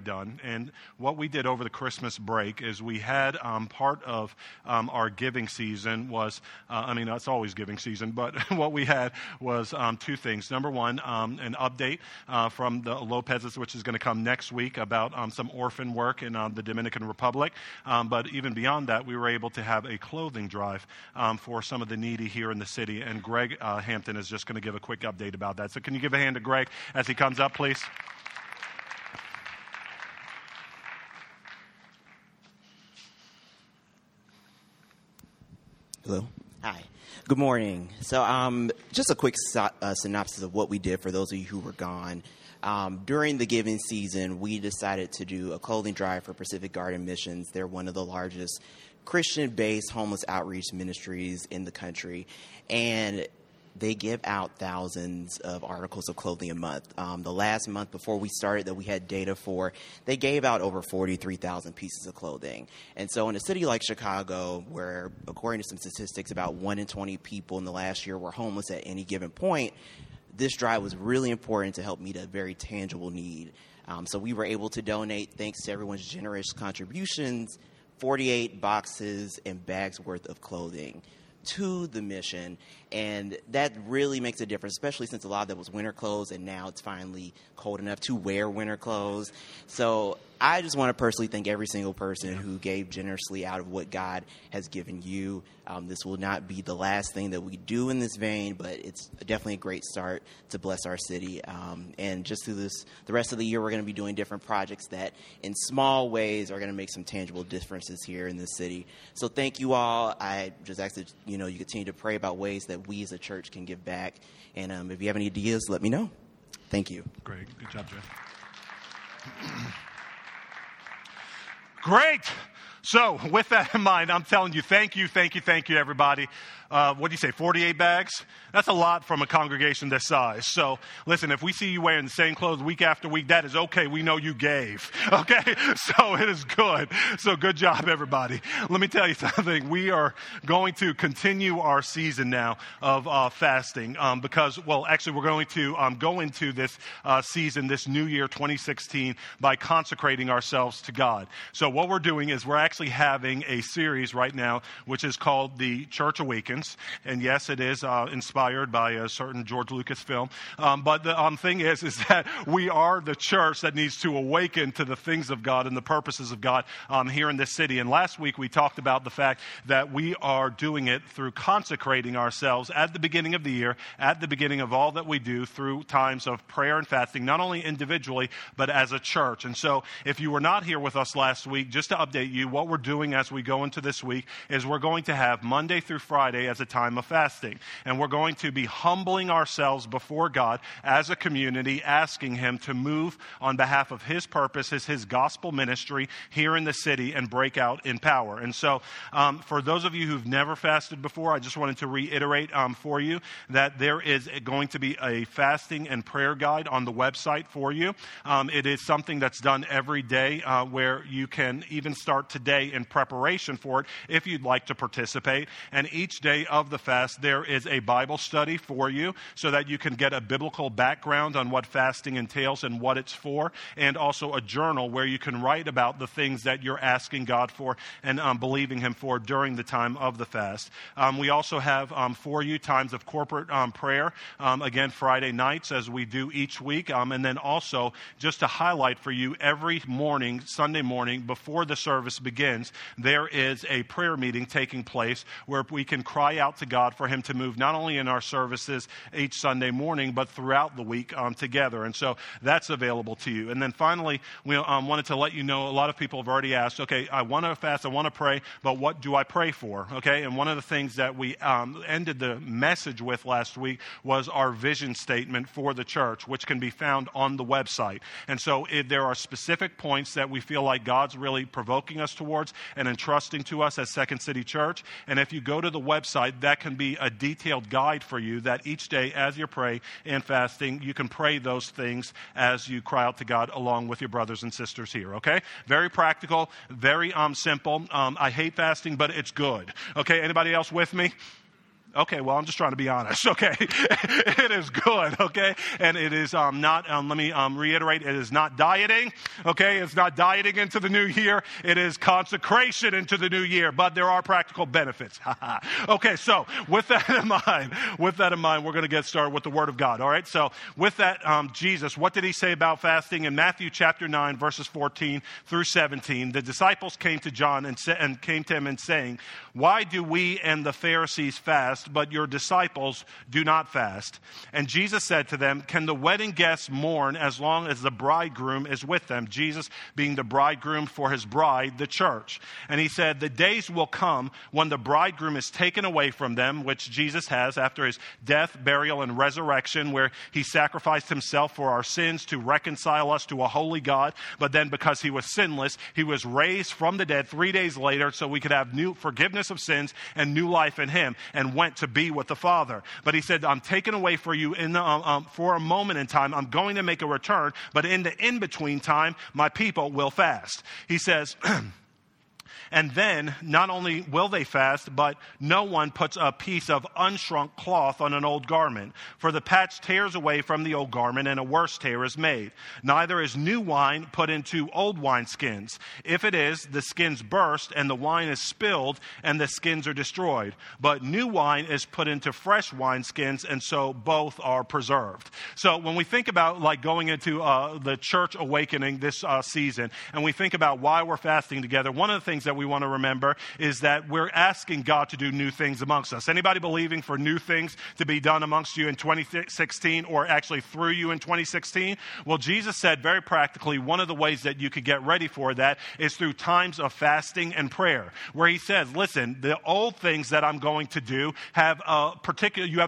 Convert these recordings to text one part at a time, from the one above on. done. And what we did over the Christmas break is we had part of our giving season was, I mean, that's always giving season, but what we had was two things. Number one, an update from the Lopez's, which is going to come next week, about some orphan work in the Dominican Republic. But even beyond that, we were able to have a clothing drive for some of the needy here in the city. And Greg Hampton is just going to give a quick update about that. So can you give a hand to Greg as he comes up, please? Hello. Hi. Good morning. So just a quick synopsis of what we did for those of you who were gone. During the giving season, we decided to do a clothing drive for Pacific Garden Missions. They're one of the largest Christian-based homeless outreach ministries in the country, and they give out thousands of articles of clothing a month. The last month before we started that we had data for, they gave out over 43,000 pieces of clothing. And so in a city like Chicago, where according to some statistics, about 1 in 20 people in the last year were homeless at any given point, this drive was really important to help meet a very tangible need. So we were able to donate, thanks to everyone's generous contributions, 48 boxes and bags worth of clothing to the mission, and that really makes a difference, especially since a lot of that was winter clothes, and now it's finally cold enough to wear winter clothes. So I just want to personally thank every single person who gave generously out of what God has given you. This will not be the last thing that we do in this vein, but it's definitely a great start to bless our city. And just through this, the rest of the year, we're going to be doing different projects that in small ways are going to make some tangible differences here in this city. So thank you all. I just ask that, you know, you continue to pray about ways that we as a church can give back. And if you have any ideas, let me know. Thank you. Great. Good job, Jeff. Great. So with that in mind, I'm telling you, thank you, everybody. What do you say, 48 bags? That's a lot from a congregation this size. So listen, if we see you wearing the same clothes week after week, that is okay. We know you gave, okay? So it is good. So good job, everybody. Let me tell you something. We are going to continue our season now of fasting because, well, actually, we're going to go into this season, this new year, 2016, by consecrating ourselves to God. So what we're doing is we're actually having a series right now, which is called The Church Awakens. And yes, it is inspired by a certain George Lucas film. But the thing is that we are the church that needs to awaken to the things of God and the purposes of God here in this city. And last week we talked about the fact that we are doing it through consecrating ourselves at the beginning of the year, at the beginning of all that we do, through times of prayer and fasting, not only individually, but as a church. And so if you were not here with us last week, just to update you, what we're doing as we go into this week is we're going to have Monday through Friday as a time of fasting. And we're going to be humbling ourselves before God as a community, asking Him to move on behalf of His purposes, His gospel ministry here in the city, and break out in power. And so for those of you who've never fasted before, I just wanted to reiterate for you that there is going to be a fasting and prayer guide on the website for you. It is something that's done every day where you can even start today in preparation for it if you'd like to participate. And each day of the fast, there is a Bible study for you so that you can get a biblical background on what fasting entails and what it's for, and also a journal where you can write about the things that you're asking God for and believing Him for during the time of the fast. We also have for you times of corporate prayer, again, Friday nights as we do each week. And then also, just to highlight for you, every morning, Sunday morning, before the service begins, there is a prayer meeting taking place where we can cry out to God for Him to move not only in our services each Sunday morning, but throughout the week together. And so that's available to you. And then finally, we wanted to let you know, a lot of people have already asked, okay, I want to fast, I want to pray, but what do I pray for? Okay, and one of the things that we ended the message with last week was our vision statement for the church, which can be found on the website. And so there are specific points that we feel like God's really provoking us towards and entrusting to us as Second City Church. And if you go to the website, that can be a detailed guide for you that each day as you pray and fasting, you can pray those things as you cry out to God along with your brothers and sisters here, okay? Very practical, very simple. I hate fasting, but it's good. Okay, anybody else with me? Okay, well, I'm just trying to be honest, okay? It is good, okay? And it is reiterate, it is not dieting, okay? It's not dieting into the new year. It is consecration into the new year, but there are practical benefits. Okay, so with that in mind, we're going to get started with the Word of God, all right? So with that, Jesus, what did he say about fasting? In Matthew chapter 9, verses 14 through 17, the disciples came to John and came to him and saying, "Why do we and the Pharisees fast, but your disciples do not fast?" And Jesus said to them, "Can the wedding guests mourn as long as the bridegroom is with them?" Jesus being the bridegroom for his bride, the church. And he said, "The days will come when the bridegroom is taken away from them," which Jesus has after his death, burial, and resurrection, where he sacrificed himself for our sins to reconcile us to a holy God. But then because he was sinless, he was raised from the dead 3 days later so we could have new forgiveness of sins and new life in him, and went to be with the Father. But he said, "I'm taken away for you for a moment in time. I'm going to make a return, but in the in-between time, my people will fast." He says... "And then not only will they fast, but no one puts a piece of unshrunk cloth on an old garment. For the patch tears away from the old garment, and a worse tear is made. Neither is new wine put into old wineskins. If it is, the skins burst, and the wine is spilled, and the skins are destroyed. But new wine is put into fresh wineskins, and so both are preserved." So when we think about going into the church awakening this season, and we think about why we're fasting together, one of the things that we want to remember is that we're asking God to do new things amongst us. Anybody believing for new things to be done amongst you in 2016, or actually through you in 2016? Well, Jesus said very practically one of the ways that you could get ready for that is through times of fasting and prayer, where he says, listen, the old things that I'm going to do you have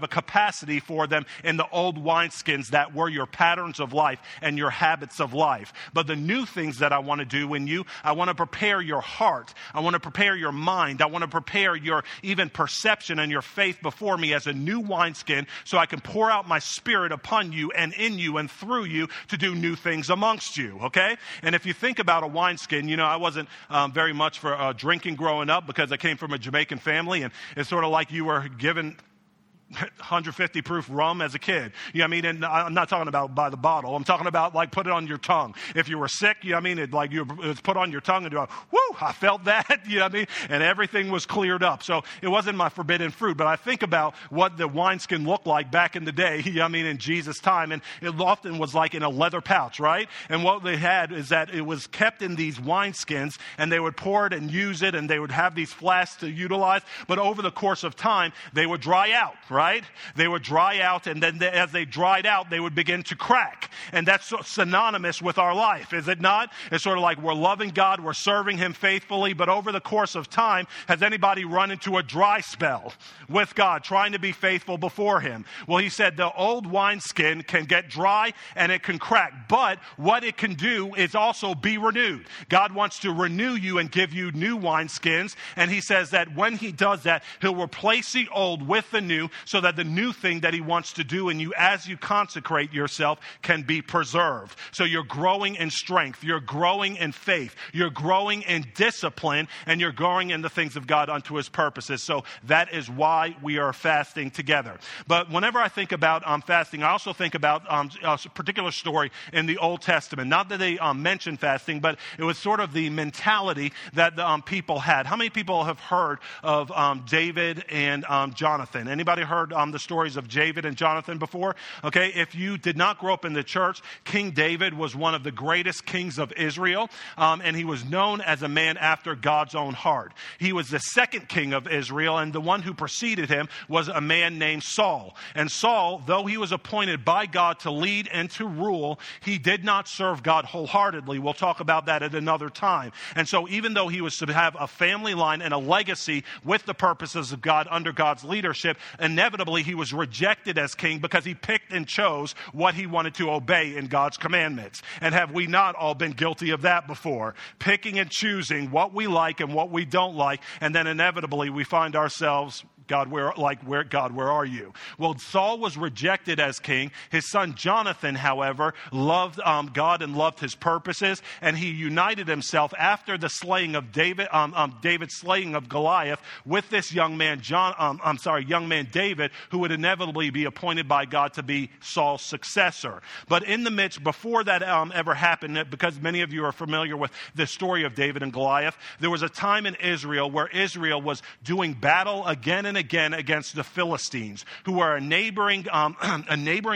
a capacity for them in the old wineskins that were your patterns of life and your habits of life. But the new things that I want to do in you, I want to prepare your heart. I want to prepare your mind. I want to prepare your even perception and your faith before me as a new wineskin, so I can pour out my spirit upon you and in you and through you to do new things amongst you, okay? And if you think about a wineskin, I wasn't very much for drinking growing up, because I came from a Jamaican family, and it's sort of like you were given 150 proof rum as a kid. And I'm not talking about by the bottle. I'm talking about put it on your tongue. If you were sick, it was put on your tongue and you're like, whoo, I felt that, and everything was cleared up. So it wasn't my forbidden fruit, but I think about what the wineskin looked like back in the day, in Jesus' time, and it often was in a leather pouch, right? And what they had is that it was kept in these wineskins, and they would pour it and use it, and they would have these flasks to utilize, but over the course of time, they would dry out, right? They would dry out, and then as they dried out, they would begin to crack. And that's synonymous with our life, is it not? It's sort of like we're loving God, we're serving him faithfully, but over the course of time, has anybody run into a dry spell with God, trying to be faithful before him? Well, he said the old wineskin can get dry and it can crack, but what it can do is also be renewed. God wants to renew you and give you new wineskins, and he says that when he does that, he'll replace the old with the new, so that the new thing that he wants to do in you as you consecrate yourself can be preserved. So you're growing in strength, you're growing in faith, you're growing in discipline, and you're growing in the things of God unto his purposes. So that is why we are fasting together. But whenever I think about fasting, I also think about a particular story in the Old Testament. Not that they mentioned fasting, but it was sort of the mentality that the people had. How many people have heard of David and Jonathan? Anybody heard the stories of David and Jonathan before? Okay, if you did not grow up in the church, King David was one of the greatest kings of Israel, and he was known as a man after God's own heart. He was the second king of Israel, and the one who preceded him was a man named Saul. And Saul, though he was appointed by God to lead and to rule, he did not serve God wholeheartedly. We'll talk about that at another time. And so even though he was to have a family line and a legacy with the purposes of God under God's leadership, inevitably, he was rejected as king because he picked and chose what he wanted to obey in God's commandments. And have we not all been guilty of that before? Picking and choosing what we like and what we don't like, and then inevitably we find ourselves God, where are you? Well, Saul was rejected as king. His son Jonathan, however, loved God and loved his purposes, and he united himself after the slaying of David, David's slaying of Goliath, with this young man David, who would inevitably be appointed by God to be Saul's successor. But in the midst, before that ever happened, because many of you are familiar with the story of David and Goliath, there was a time in Israel where Israel was doing battle again and again against the Philistines, who were a neighboring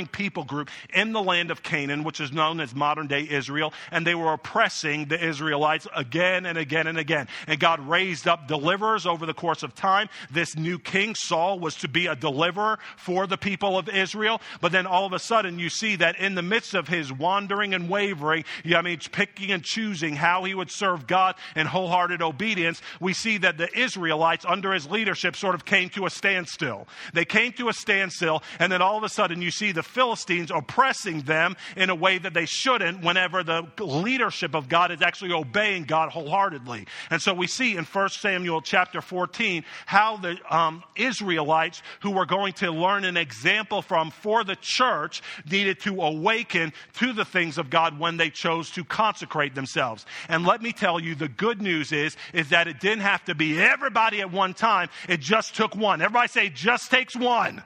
people group in the land of Canaan, which is known as modern-day Israel, and they were oppressing the Israelites again and again and again. And God raised up deliverers over the course of time. This new king, Saul, was to be a deliverer for the people of Israel, but then all of a sudden you see that in the midst of his wandering and wavering, picking and choosing how he would serve God in wholehearted obedience, we see that the Israelites under his leadership sort of came to a standstill. They came to a standstill, and then all of a sudden you see the Philistines oppressing them in a way that they shouldn't whenever the leadership of God is actually obeying God wholeheartedly. And so we see in 1 Samuel chapter 14 how the Israelites, who were going to learn an example from for the church, needed to awaken to the things of God when they chose to consecrate themselves. And let me tell you, the good news is that it didn't have to be everybody at one time. It just took one. Everybody say, just takes one.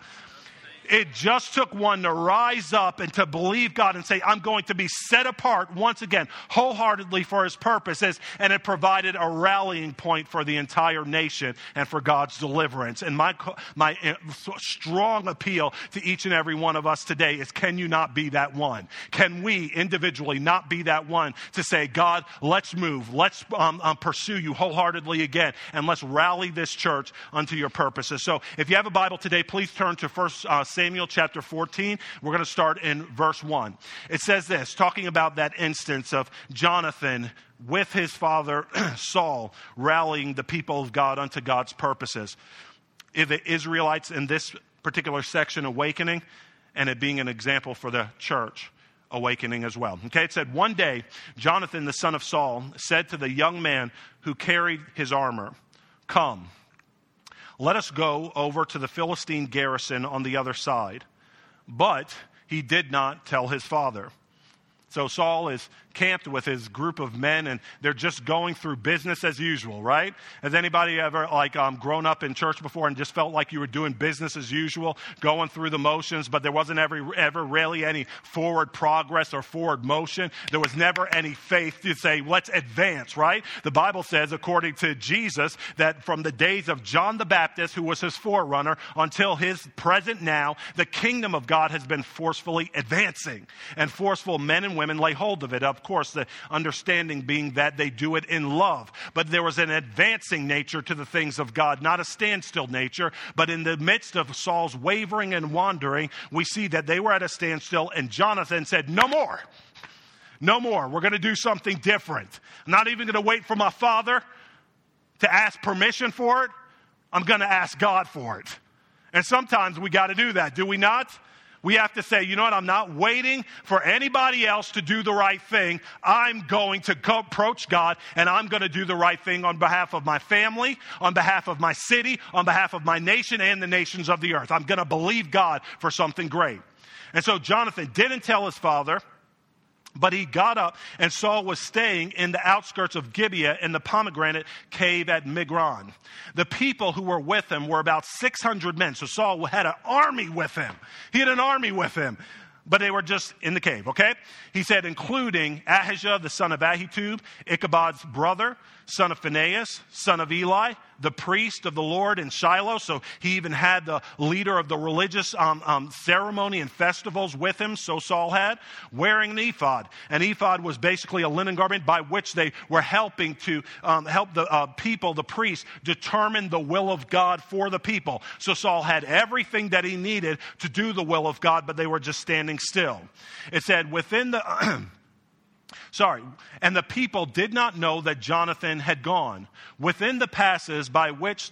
It just took one to rise up and to believe God and say, I'm going to be set apart once again, wholeheartedly for his purposes. And it provided a rallying point for the entire nation and for God's deliverance. And my strong appeal to each and every one of us today is, can you not be that one? Can we individually not be that one to say, God, let's move. Let's pursue you wholeheartedly again. And let's rally this church unto your purposes. So if you have a Bible today, please turn to Samuel chapter 14. We're going to start in verse 1. It says this, talking about that instance of Jonathan with his father Saul rallying the people of God unto God's purposes. The Israelites in this particular section awakening, and it being an example for the church awakening as well. Okay, it said, one day Jonathan the son of Saul said to the young man who carried his armor, come, let us go over to the Philistine garrison on the other side. But he did not tell his father. So Saul is camped with his group of men, and they're just going through business as usual, right? Has anybody ever grown up in church before and just felt like you were doing business as usual, going through the motions, but there wasn't ever really any forward progress or forward motion? There was never any faith to say, let's advance, right? The Bible says, according to Jesus, that from the days of John the Baptist, who was his forerunner, until his present now, the kingdom of God has been forcefully advancing, and forceful men and women lay hold of it. Of course, the understanding being that they do it in love. But there was an advancing nature to the things of God, not a standstill nature. But in the midst of Saul's wavering and wandering, we see that they were at a standstill, and Jonathan said, no more. No more. We're going to do something different. I'm not even going to wait for my father to ask permission for it. I'm going to ask God for it. And sometimes we got to do that, do we not? We have to say, you know what, I'm not waiting for anybody else to do the right thing. I'm going to approach God, and I'm going to do the right thing on behalf of my family, on behalf of my city, on behalf of my nation and the nations of the earth. I'm going to believe God for something great. And so Jonathan didn't tell his father, but he got up, and Saul was staying in the outskirts of Gibeah in the pomegranate cave at Migron. The people who were with him were about 600 men. So Saul had an army with him. He had an army with him, but they were just in the cave, okay? He said, including Ahijah, the son of Ahitub, Ichabod's brother, son of Phinehas, son of Eli, the priest of the Lord in Shiloh. So he even had the leader of the religious ceremony and festivals with him, so Saul had, wearing an ephod. An ephod was basically a linen garment by which they were helping to help the people, the priests, determine the will of God for the people. So Saul had everything that he needed to do the will of God, but they were just standing still. It said, within the And the people did not know that Jonathan had gone. Within the passes by which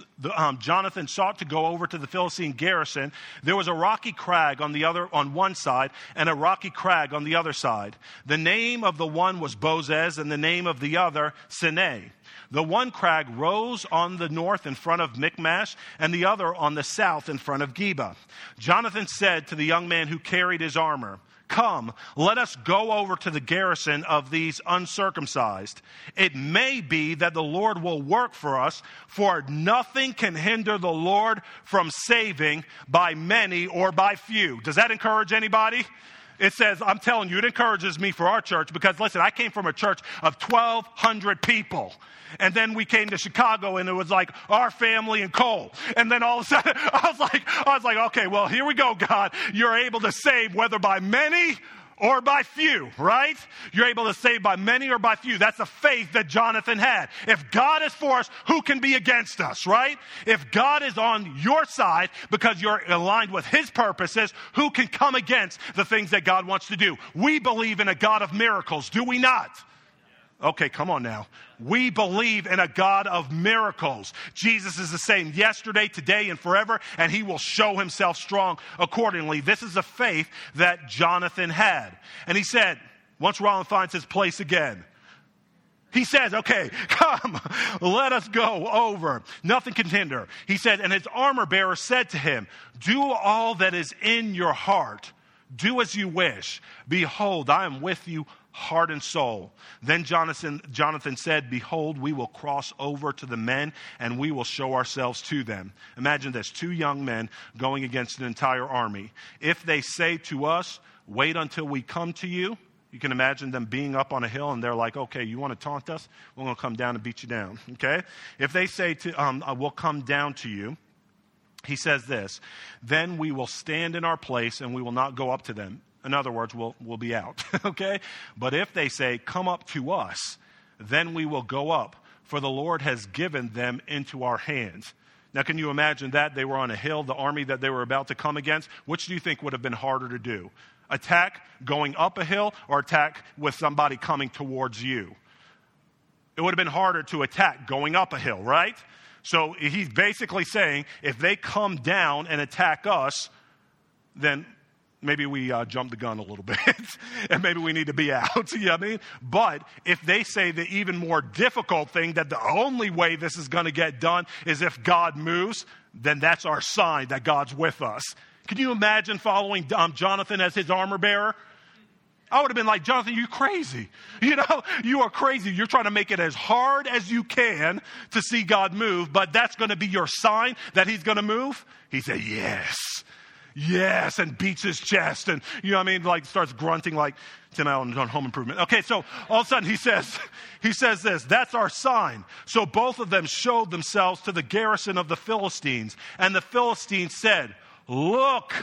Jonathan sought to go over to the Philistine garrison, there was a rocky crag on one side and a rocky crag on the other side. The name of the one was Bozes and the name of the other Sineh. The one crag rose on the north in front of Michmash and the other on the south in front of Gibeah. Jonathan said to the young man who carried his armor, "Come, let us go over to the garrison of these uncircumcised. It may be that the Lord will work for us, for nothing can hinder the Lord from saving by many or by few." Does that encourage anybody? It says, I'm telling you, it encourages me for our church because, listen, I came from a church of 1,200 people. And then we came to Chicago, and it was like our family and Cole. And then all of a sudden, I was like, okay, well, here we go, God. You're able to save whether by many or by few, right? You're able to save by many or by few. That's the faith that Jonathan had. If God is for us, who can be against us, right? If God is on your side because you're aligned with his purposes, who can come against the things that God wants to do? We believe in a God of miracles, do we not? Okay, come on now. We believe in a God of miracles. Jesus is the same yesterday, today, and forever, and he will show himself strong accordingly. This is the faith that Jonathan had. And he said, once Roland finds his place again, he says, okay, come, let us go over. Nothing can hinder. He said, and his armor bearer said to him, "Do all that is in your heart. Do as you wish. Behold, I am with you, heart and soul." Then Jonathan said, "Behold, we will cross over to the men and we will show ourselves to them." Imagine this, two young men going against an entire army. If they say to us, "Wait until we come to you," you can imagine them being up on a hill and they're like, "Okay, you want to taunt us? We're going to come down and beat you down." Okay? If they say to, "We'll come down to you," he says this, "Then we will stand in our place and we will not go up to them." In other words, we'll be out, okay? "But if they say, 'Come up to us,' then we will go up, for the Lord has given them into our hands." Now, can you imagine that? They were on a hill, the army that they were about to come against. Which do you think would have been harder to do? Attack going up a hill or attack with somebody coming towards you? It would have been harder to attack going up a hill, right? So he's basically saying, if they come down and attack us, then maybe we jumped the gun a little bit and maybe we need to be out, you know what I mean? But if they say the even more difficult thing, that the only way this is going to get done is if God moves, then that's our sign that God's with us. Can you imagine following Jonathan as his armor bearer? I would have been like, "Jonathan, you're crazy. You know, you are crazy. You're trying to make it as hard as you can to see God move, but that's going to be your sign that he's going to move?" He said, "Yes. Yes," and beats his chest and, you know what I mean, like starts grunting like Tim Allen on Home Improvement. Okay, so all of a sudden he says this, "That's our sign." So both of them showed themselves to the garrison of the Philistines. And the Philistines said, "Look,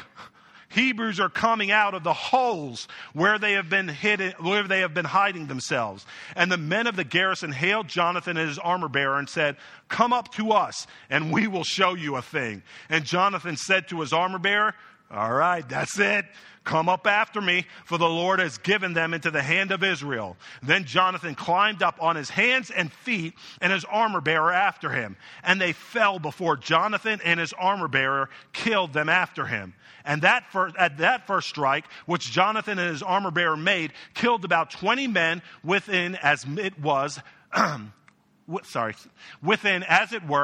Hebrews are coming out of the holes where they have been hiding themselves." And the men of the garrison hailed Jonathan and his armor bearer and said, "Come up to us and we will show you a thing." And Jonathan said to his armor bearer, "All right, that's it. Come up after me, for the Lord has given them into the hand of Israel." Then Jonathan climbed up on his hands and feet and his armor bearer after him. And they fell before Jonathan, and his armor bearer killed them after him. And at that first strike, which Jonathan and his armor bearer made, killed about 20 men within, as it were,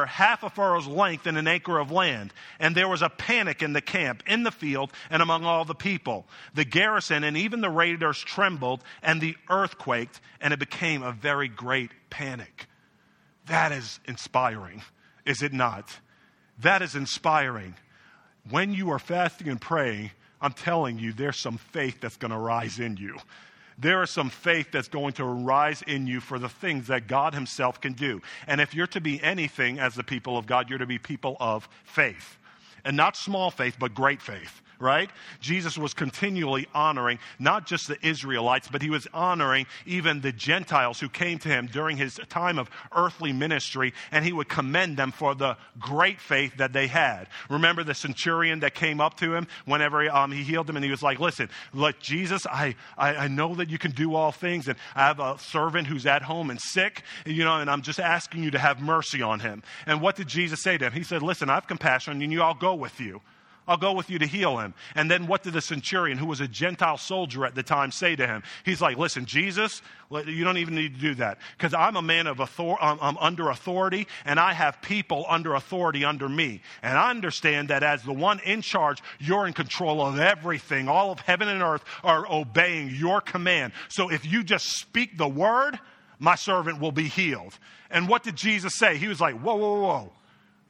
half a furrow's length in an acre of land. And there was a panic in the camp, in the field, and among all the people. The garrison and even the raiders trembled, and the earth quaked, and it became a very great panic. That is inspiring, is it not? That is inspiring. When you are fasting and praying, I'm telling you, there's some faith that's going to rise in you. There is some faith that's going to arise in you for the things that God himself can do. And if you're to be anything as the people of God, you're to be people of faith. And not small faith, but great faith, right? Jesus was continually honoring not just the Israelites, but he was honoring even the Gentiles who came to him during his time of earthly ministry, and he would commend them for the great faith that they had. Remember the centurion that came up to him whenever he healed him, and he was like, listen, look, Jesus, I know that you can do all things, and I have a servant who's at home and sick, you know, and I'm just asking you to have mercy on him. And what did Jesus say to him? He said, listen, I have compassion on you, I'll go with you. I'll go with you to heal him. And then what did the centurion, who was a Gentile soldier at the time, say to him? He's like, listen, Jesus, you don't even need to do that, because I'm a man of authority, I'm under authority, and I have people under authority under me. And I understand that as the one in charge, you're in control of everything. All of heaven and earth are obeying your command. So if you just speak the word, my servant will be healed. And what did Jesus say? He was like, whoa, whoa, whoa.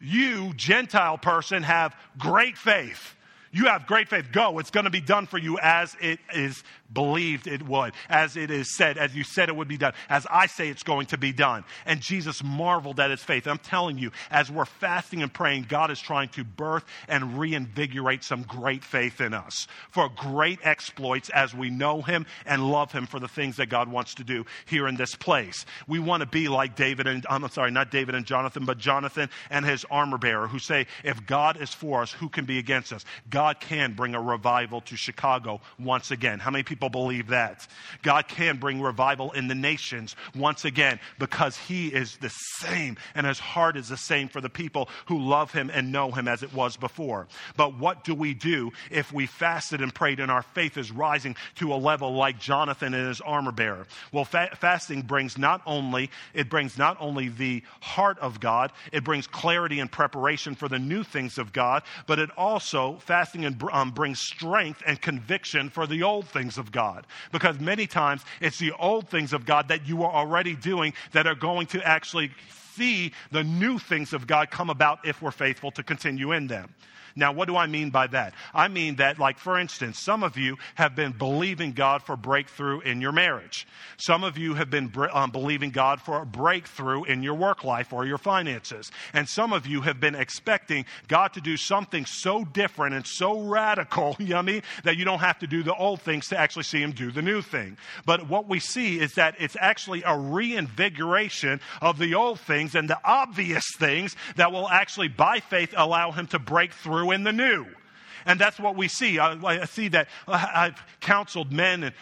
You, Gentile person, have great faith. You have great faith. Go. It's going to be done for you as it is believed it would, as it is said, as you said it would be done, as I say it's going to be done. And Jesus marveled at his faith. I'm telling you, as we're fasting and praying, God is trying to birth and reinvigorate some great faith in us for great exploits as we know him and love him for the things that God wants to do here in this place. We want to be like David and, I'm sorry, not David and Jonathan, but Jonathan and his armor bearer, who say, if God is for us, who can be against us? God can bring a revival to Chicago once again. How many people believe that? God can bring revival in the nations once again, because he is the same and his heart is the same for the people who love him and know him as it was before. But what do we do if we fasted and prayed and our faith is rising to a level like Jonathan and his armor bearer? Well, fasting brings not only the heart of God, it brings clarity and preparation for the new things of God, but it also, fasting brings strength and conviction for the old things of God. Because many times it's the old things of God that you are already doing that are going to actually see the new things of God come about if we're faithful to continue in them. Now, what do I mean by that? I mean that, like, for instance, some of you have been believing God for breakthrough in your marriage. Some of you have been believing God for a breakthrough in your work life or your finances. And some of you have been expecting God to do something so different and so radical, that you don't have to do the old things to actually see him do the new thing. But what we see is that it's actually a reinvigoration of the old things and the obvious things that will actually, by faith, allow him to break through in the new. And that's what we see. I see that I've counseled men and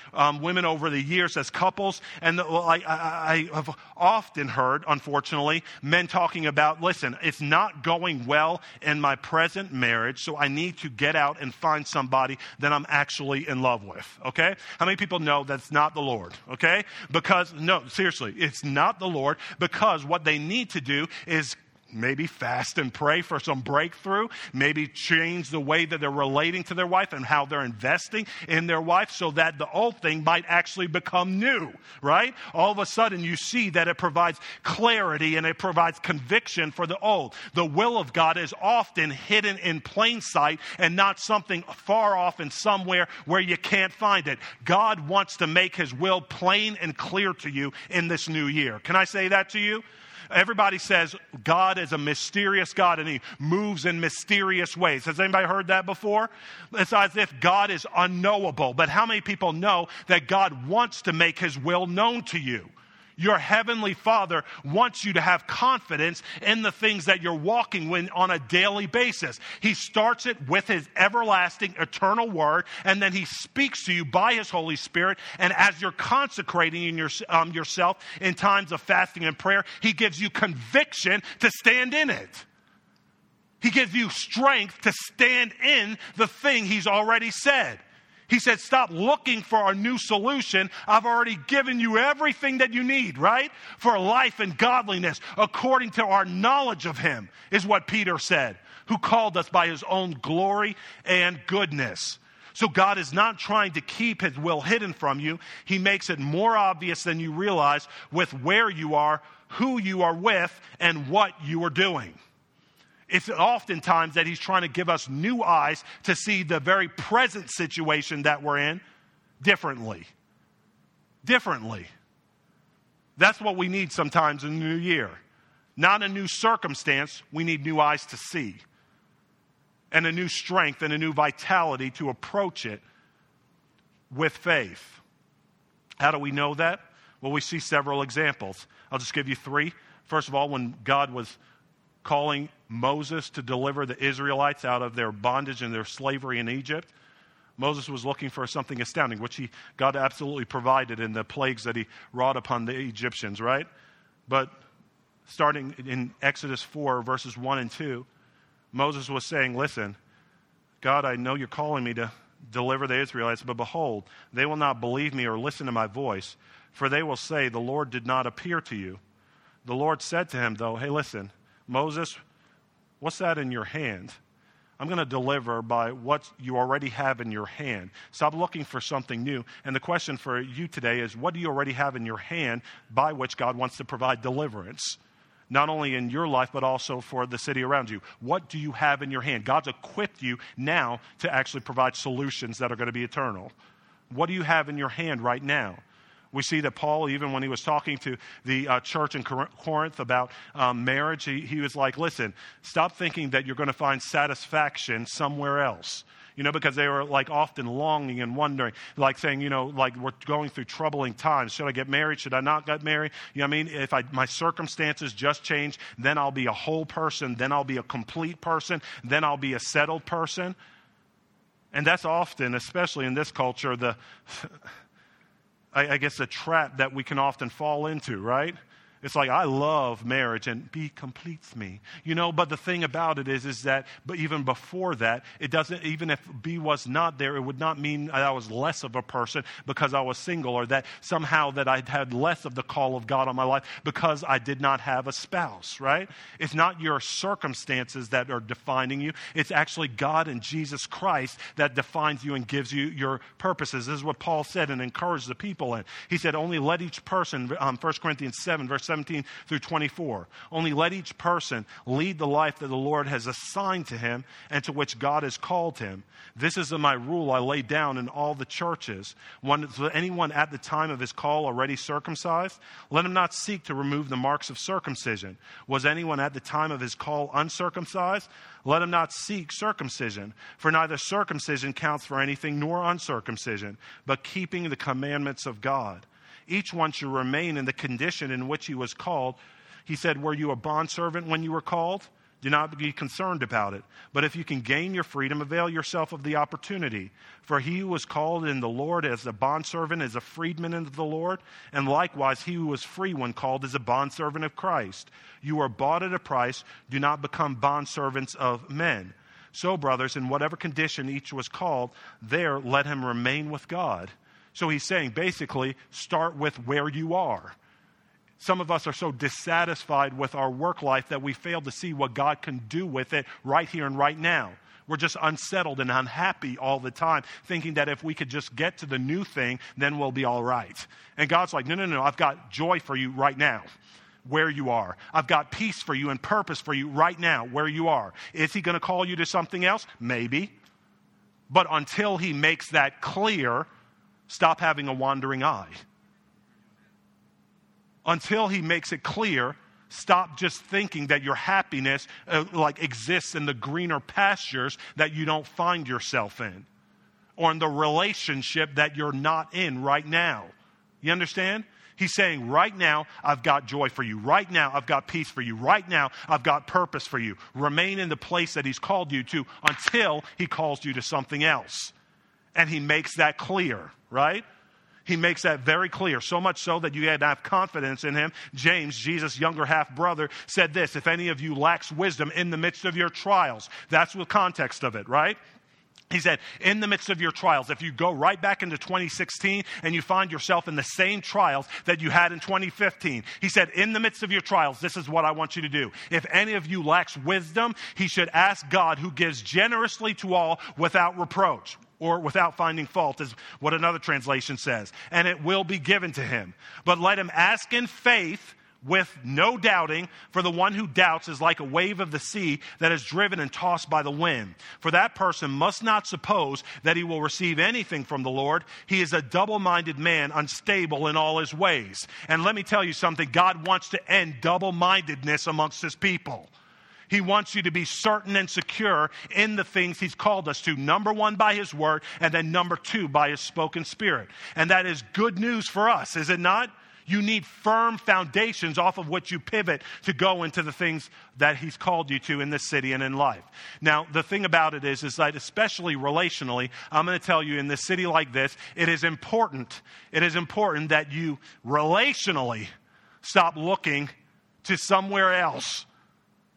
women over the years as couples, and I have often heard, unfortunately, men talking about, listen, it's not going well in my present marriage, so I need to get out and find somebody that I'm actually in love with, okay? How many people know that's not the Lord, okay? Because, no, seriously, it's not the Lord, because what they need to do is maybe fast and pray for some breakthrough, maybe change the way that they're relating to their wife and how they're investing in their wife so that the old thing might actually become new, right? All of a sudden you see that it provides clarity and it provides conviction for the old. The will of God is often hidden in plain sight and not something far off and somewhere where you can't find it. God wants to make his will plain and clear to you in this new year. Can I say that to you? Everybody says God is a mysterious God and he moves in mysterious ways. Has anybody heard that before? It's as if God is unknowable. But how many people know that God wants to make his will known to you? Your heavenly Father wants you to have confidence in the things that you're walking with on a daily basis. He starts it with his everlasting, eternal word, and then he speaks to you by his Holy Spirit. And as you're consecrating in yourself in times of fasting and prayer, he gives you conviction to stand in it. He gives you strength to stand in the thing he's already said. He said, stop looking for a new solution. I've already given you everything that you need, right? For life and godliness, according to our knowledge of him, is what Peter said, who called us by his own glory and goodness. So God is not trying to keep his will hidden from you. He makes it more obvious than you realize with where you are, who you are with, and what you are doing. It's oftentimes that he's trying to give us new eyes to see the very present situation that we're in differently. That's what we need sometimes in the new year. Not a new circumstance. We need new eyes to see. and a new strength and a new vitality to approach it with faith. How do we know that? Well, we see several examples. I'll just give you three. First of all, when God was calling Moses to deliver the Israelites out of their bondage and their slavery in Egypt, Moses was looking for something astounding, which God absolutely provided in the plagues that he wrought upon the Egyptians, right? But starting in Exodus 4, verses 1 and 2, Moses was saying, listen, God, I know you're calling me to deliver the Israelites, but behold, they will not believe me or listen to my voice, for they will say, the Lord did not appear to you. The Lord said to him, though, hey, listen, Moses, what's that in your hand? I'm going to deliver by what you already have in your hand. Stop looking for something new. And the question for you today is, what do you already have in your hand by which God wants to provide deliverance? Not only in your life, but also for the city around you. What do you have in your hand? God's equipped you now to actually provide solutions that are going to be eternal. What do you have in your hand right now? We see that Paul, even when he was talking to the church in Corinth about marriage, he was like, listen, stop thinking that you're going to find satisfaction somewhere else. You know, because they were like often longing and wondering, like saying, you know, like we're going through troubling times. Should I get married? Should I not get married? You know what I mean? If my circumstances just change, then I'll be a whole person. Then I'll be a complete person. Then I'll be a settled person. And that's often, especially in this culture, the, I guess, the trap that we can often fall into, right? It's like, I love marriage and he completes me, you know, but the thing about it is that, but even before that, it doesn't, even if B was not there, it would not mean that I was less of a person because I was single, or that somehow that I had less of the call of God on my life because I did not have a spouse, right? It's not your circumstances that are defining you. It's actually God and Jesus Christ that defines you and gives you your purposes. This is what Paul said and encouraged the people in. He said, only let each person, 1 Corinthians 7, verse 17 through 24. Only let each person lead the life that the Lord has assigned to him and to which God has called him. This is my rule I lay down in all the churches. Anyone at the time of his call already circumcised? Let him not seek to remove the marks of circumcision. Was anyone at the time of his call uncircumcised? Let him not seek circumcision, for neither circumcision counts for anything nor uncircumcision, but keeping the commandments of God. Each one should remain in the condition in which he was called. He said, were you a bondservant when you were called? Do not be concerned about it. But if you can gain your freedom, avail yourself of the opportunity. For he who was called in the Lord as a bondservant is a freedman of the Lord. And likewise, he who was free when called is a bondservant of Christ. You are bought at a price. Do not become bondservants of men. So, brothers, in whatever condition each was called, there let him remain with God. So he's saying, basically, start with where you are. Some of us are so dissatisfied with our work life that we fail to see what God can do with it right here and right now. We're just unsettled and unhappy all the time, thinking that if we could just get to the new thing, then we'll be all right. And God's like, no, I've got joy for you right now, where you are. I've got peace for you and purpose for you right now, where you are. Is he going to call you to something else? Maybe. But until he makes that clear, stop having a wandering eye. Until he makes it clear, stop just thinking that your happiness exists in the greener pastures that you don't find yourself in, or in the relationship that you're not in right now. You understand? He's saying, right now, I've got joy for you. Right now, I've got peace for you. Right now, I've got purpose for you. Remain in the place that he's called you to until he calls you to something else. And he makes that clear, right? He makes that very clear, so much so that you had to have confidence in him. James, Jesus' younger half-brother, said this, if any of you lacks wisdom in the midst of your trials, that's the context of it, right? He said, in the midst of your trials, if you go right back into 2016 and you find yourself in the same trials that you had in 2015, he said, in the midst of your trials, this is what I want you to do. If any of you lacks wisdom, he should ask God, who gives generously to all without reproach, or without finding fault, is what another translation says, and it will be given to him. But let him ask in faith with no doubting, for the one who doubts is like a wave of the sea that is driven and tossed by the wind. For that person must not suppose that he will receive anything from the Lord. He is a double-minded man, unstable in all his ways. And let me tell you something, God wants to end double-mindedness amongst his people. He wants you to be certain and secure in the things he's called us to. Number one, by his word, and then number two, by his spoken spirit. And that is good news for us, is it not? You need firm foundations off of which you pivot to go into the things that he's called you to in this city and in life. Now, the thing about it is that especially relationally, I'm going to tell you in this city like this, it is important that you relationally stop looking to somewhere else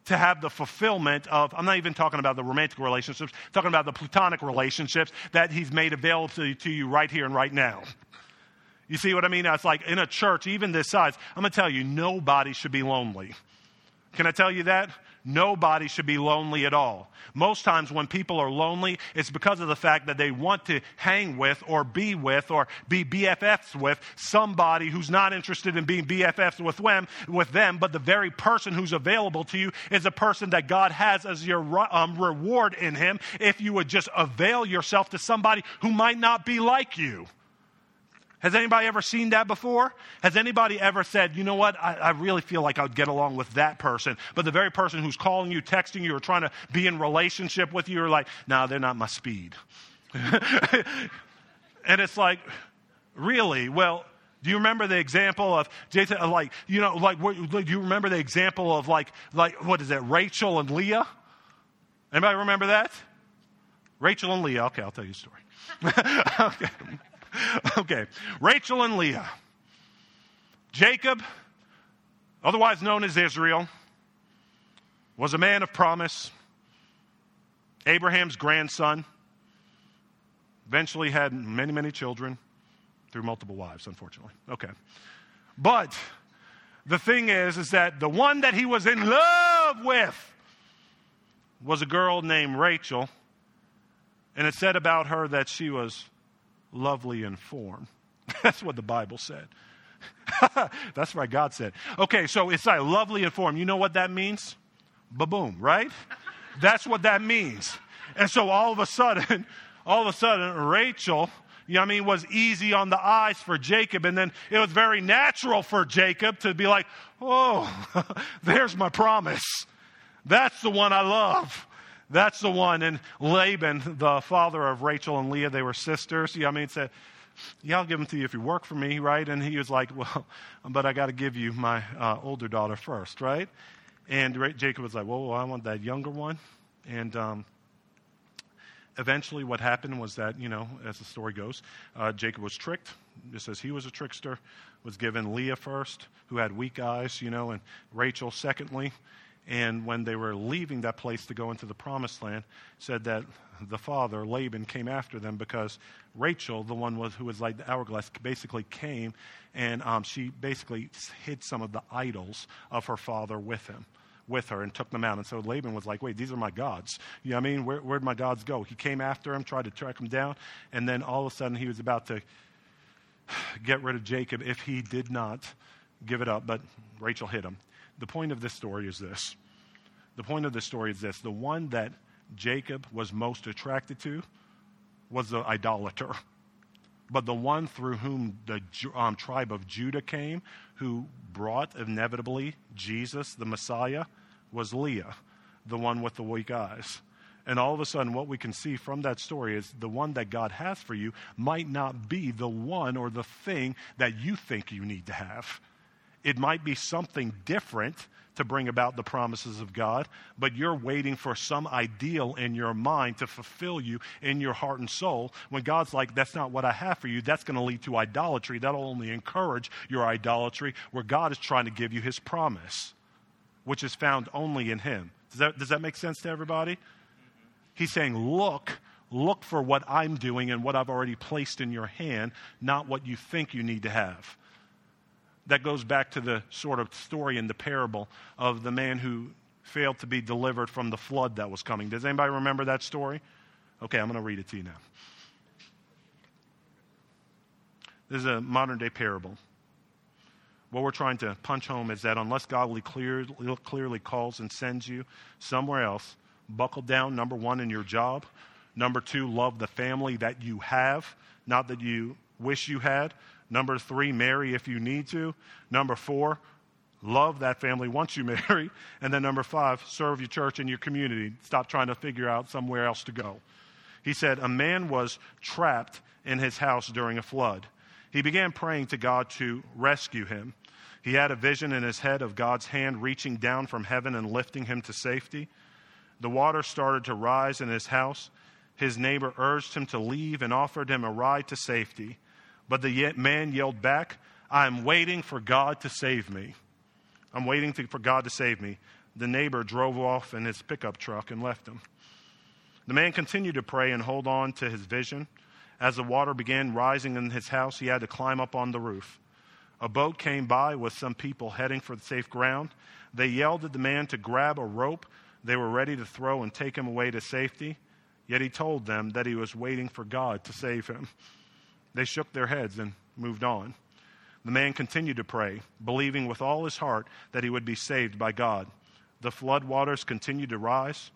to have the fulfillment of, I'm not even talking about the romantic relationships, I'm talking about the platonic relationships that he's made available to you right here and right now. You see what I mean? It's like in a church, even this size, I'm going to tell you, nobody should be lonely. Can I tell you that? Nobody should be lonely at all. Most times when people are lonely, it's because of the fact that they want to hang with or be BFFs with somebody who's not interested in being BFFs with them, but the very person who's available to you is a person that God has as your reward in him if you would just avail yourself to somebody who might not be like you. Has anybody ever seen that before? Has anybody ever said, you know what, I really feel like I would get along with that person, but the very person who's calling you, texting you, or trying to be in relationship with you are like, no, they're not my speed. And it's like, really? Well, do you remember the example of Jason? Rachel and Leah? Anybody remember that? Rachel and Leah. Okay, I'll tell you a story. Okay, Rachel and Leah. Jacob, otherwise known as Israel, was a man of promise. Abraham's grandson. Eventually had many, many children through multiple wives, unfortunately. Okay. But the thing is that the one that he was in love with was a girl named Rachel. And it said about her that she was lovely in form. That's what the Bible said. That's what God said. Okay, so it's like lovely in form. You know what that means? Ba-boom, right? That's what that means. And so all of a sudden, Rachel, was easy on the eyes for Jacob. And then it was very natural for Jacob to be like, oh, there's my promise. That's the one I love. That's the one. And Laban, the father of Rachel and Leah, they were sisters. Said, yeah, I'll give them to you if you work for me, right? And he was like, well, but I got to give you my older daughter first, right? And Jacob was like, well, I want that younger one. And eventually what happened was that, as the story goes, Jacob was tricked. It says he was a trickster, was given Leah first, who had weak eyes, and Rachel secondly. And when they were leaving that place to go into the promised land, said that the father, Laban, came after them because Rachel, the one who was like the hourglass, basically came and she basically hid some of the idols of her father with her and took them out. And so Laban was like, wait, these are my gods. Where'd my gods go? He came after him, tried to track him down. And then all of a sudden he was about to get rid of Jacob if he did not give it up. But Rachel hid him. The point of this story is this. The one that Jacob was most attracted to was the idolater. But the one through whom the tribe of Judah came, who brought inevitably Jesus, the Messiah, was Leah, the one with the weak eyes. And all of a sudden, what we can see from that story is the one that God has for you might not be the one or the thing that you think you need to have. It might be something different to bring about the promises of God, but you're waiting for some ideal in your mind to fulfill you in your heart and soul. When God's like, that's not what I have for you, that's going to lead to idolatry. That'll only encourage your idolatry, where God is trying to give you his promise, which is found only in him. Does that make sense to everybody? He's saying, look for what I'm doing and what I've already placed in your hand, not what you think you need to have. That goes back to the sort of story in the parable of the man who failed to be delivered from the flood that was coming. Does anybody remember that story? Okay, I'm going to read it to you now. This is a modern-day parable. What we're trying to punch home is that unless God clearly calls and sends you somewhere else, buckle down, number one, in your job. Number two, love the family that you have, not that you wish you had. Number three, marry if you need to. Number four, Love that family once you marry. And then number 5, serve your church and your community. Stop trying to figure out somewhere else to go. He said, a man was trapped in his house during a flood. He began praying to God to rescue him. He had a vision in his head of God's hand reaching down from heaven and lifting him to safety. The water started to rise in his house. His neighbor urged him to leave and offered him a ride to safety. But the man yelled back, I'm waiting for God to save me. I'm waiting for God to save me. The neighbor drove off in his pickup truck and left him. The man continued to pray and hold on to his vision. As the water began rising in his house, he had to climb up on the roof. A boat came by with some people heading for the safe ground. They yelled at the man to grab a rope they were ready to throw and take him away to safety. Yet he told them that he was waiting for God to save him. They shook their heads and moved on. The man continued to pray, believing with all his heart that he would be saved by God. The flood waters continued to rise.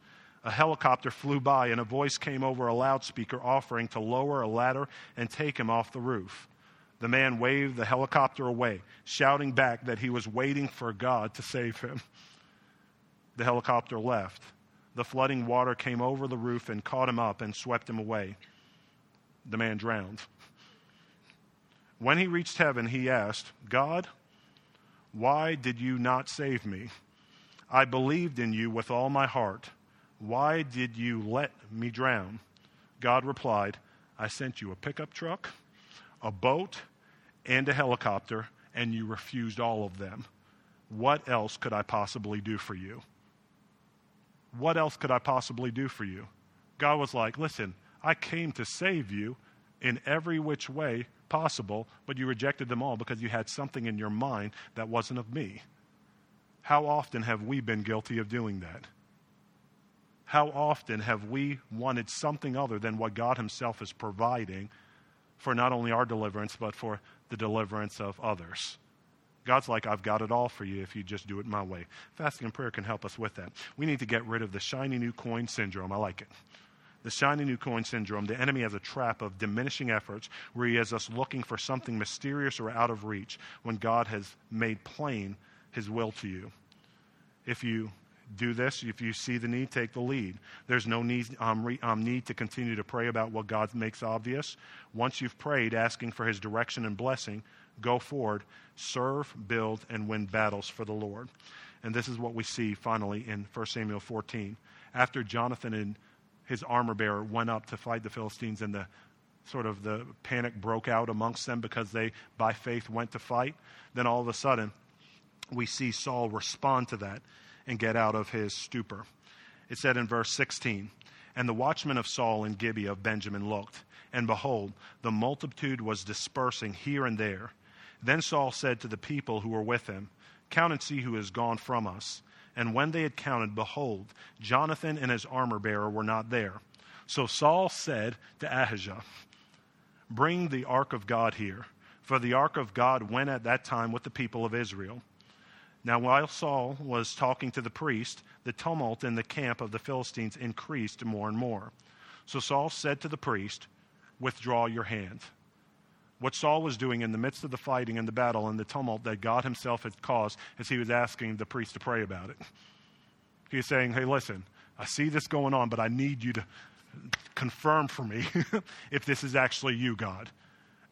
A helicopter flew by, and a voice came over a loudspeaker offering to lower a ladder and take him off the roof. The man waved the helicopter away, shouting back that he was waiting for God to save him. The helicopter left. The flooding water came over the roof and caught him up and swept him away. The man drowned. When he reached heaven, he asked, God, why did you not save me? I believed in you with all my heart. Why did you let me drown? God replied, I sent you a pickup truck, a boat, and a helicopter, and you refused all of them. What else could I possibly do for you? What else could I possibly do for you? God was like, listen, I came to save you in every which way possible, but you rejected them all because you had something in your mind that wasn't of me. How often have we been guilty of doing that? How often have we wanted something other than what God himself is providing for not only our deliverance, but for the deliverance of others? God's like, I've got it all for you if you just do it my way. Fasting and prayer can help us with that. We need to get rid of the shiny new coin syndrome. I like it. The shiny new coin syndrome. The enemy has a trap of diminishing efforts where he has us looking for something mysterious or out of reach when God has made plain his will to you. If you do this, if you see the need, take the lead. There's no need to continue to pray about what God makes obvious. Once you've prayed, asking for his direction and blessing, go forward, serve, build, and win battles for the Lord. And this is what we see finally in 1 Samuel 14. After Jonathan and his armor bearer went up to fight the Philistines, and the panic broke out amongst them because they, by faith, went to fight, then all of a sudden, we see Saul respond to that and get out of his stupor. It said in verse 16, And the watchmen of Saul in Gibeah of Benjamin looked, and behold, the multitude was dispersing here and there. Then Saul said to the people who were with him, Count and see who is gone from us. And when they had counted, behold, Jonathan and his armor-bearer were not there. So Saul said to Ahijah, Bring the ark of God here, for the ark of God went at that time with the people of Israel. Now while Saul was talking to the priest, the tumult in the camp of the Philistines increased more and more. So Saul said to the priest, Withdraw your hand. What Saul was doing in the midst of the fighting and the battle and the tumult that God himself had caused is he was asking the priest to pray about it. He was saying, hey, listen, I see this going on, but I need you to confirm for me if this is actually you, God.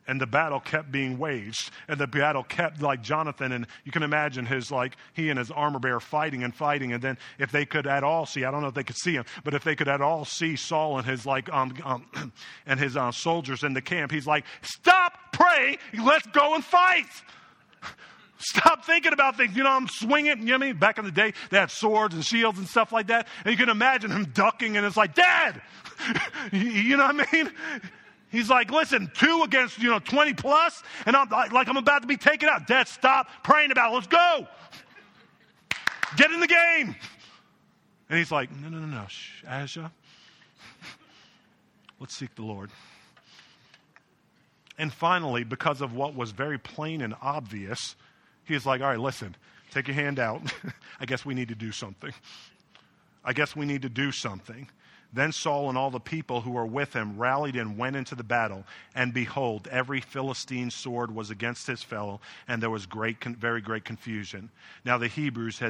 And the battle kept being waged. And the battle kept, like Jonathan, and you can imagine he and his armor bearer fighting. And then if they could at all see, I don't know if they could see him, but if they could at all see Saul and his soldiers in the camp, he's like, stop praying, let's go and fight. Stop thinking about things. I'm swinging. Back in the day, they had swords and shields and stuff like that. And you can imagine him ducking, and it's like, Dad! You know what I mean? He's like, listen, 2 against 20 plus, and I'm like, I'm about to be taken out. Dad, stop praying about it. Let's go. Get in the game. And he's like, no. Ahijah, let's seek the Lord. And finally, because of what was very plain and obvious, he's like, all right, listen, take your hand out. I guess we need to do something. Then Saul and all the people who were with him rallied and went into the battle. And behold, every Philistine sword was against his fellow, and there was very great confusion. Now the Hebrews who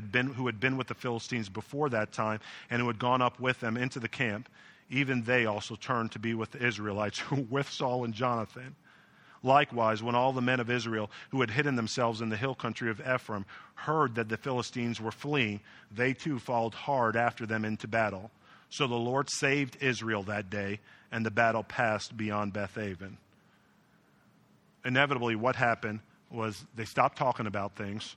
had been with the Philistines before that time and who had gone up with them into the camp, even they also turned to be with the Israelites who were with Saul and Jonathan. Likewise, when all the men of Israel who had hidden themselves in the hill country of Ephraim heard that the Philistines were fleeing, they too followed hard after them into battle. So the Lord saved Israel that day, and the battle passed beyond Beth-aven. Inevitably, what happened was they stopped talking about things,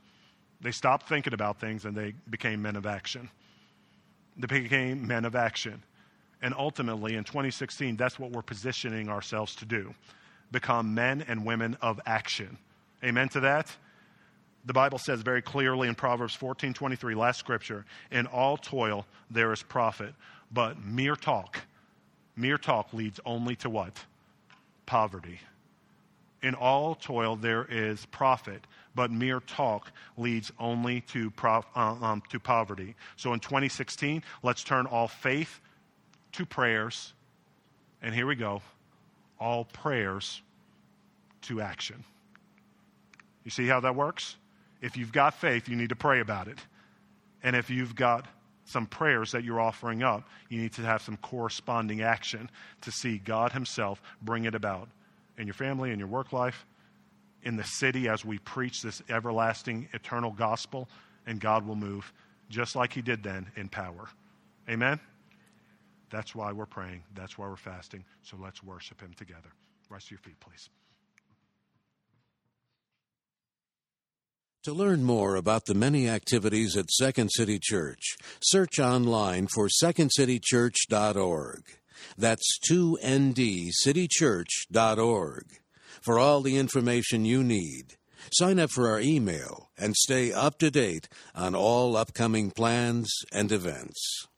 they stopped thinking about things, and they became men of action. They became men of action. And ultimately, in 2016, that's what we're positioning ourselves to do, become men and women of action. Amen to that? The Bible says very clearly in Proverbs 14:23, last scripture, in all toil there is profit, but mere talk leads only to what? Poverty. In all toil there is profit, but mere talk leads only to poverty. So in 2016, let's turn all faith to prayers, and here we go, all prayers to action. You see how that works? If you've got faith, you need to pray about it. And if you've got some prayers that you're offering up, you need to have some corresponding action to see God Himself bring it about in your family, in your work life, in the city as we preach this everlasting, eternal gospel, and God will move just like He did then in power. Amen? That's why we're praying. That's why we're fasting. So let's worship Him together. Rise to your feet, please. To learn more about the many activities at Second City Church, search online for secondcitychurch.org. That's 2ndcitychurch.org. For all the information you need, sign up for our email and stay up to date on all upcoming plans and events.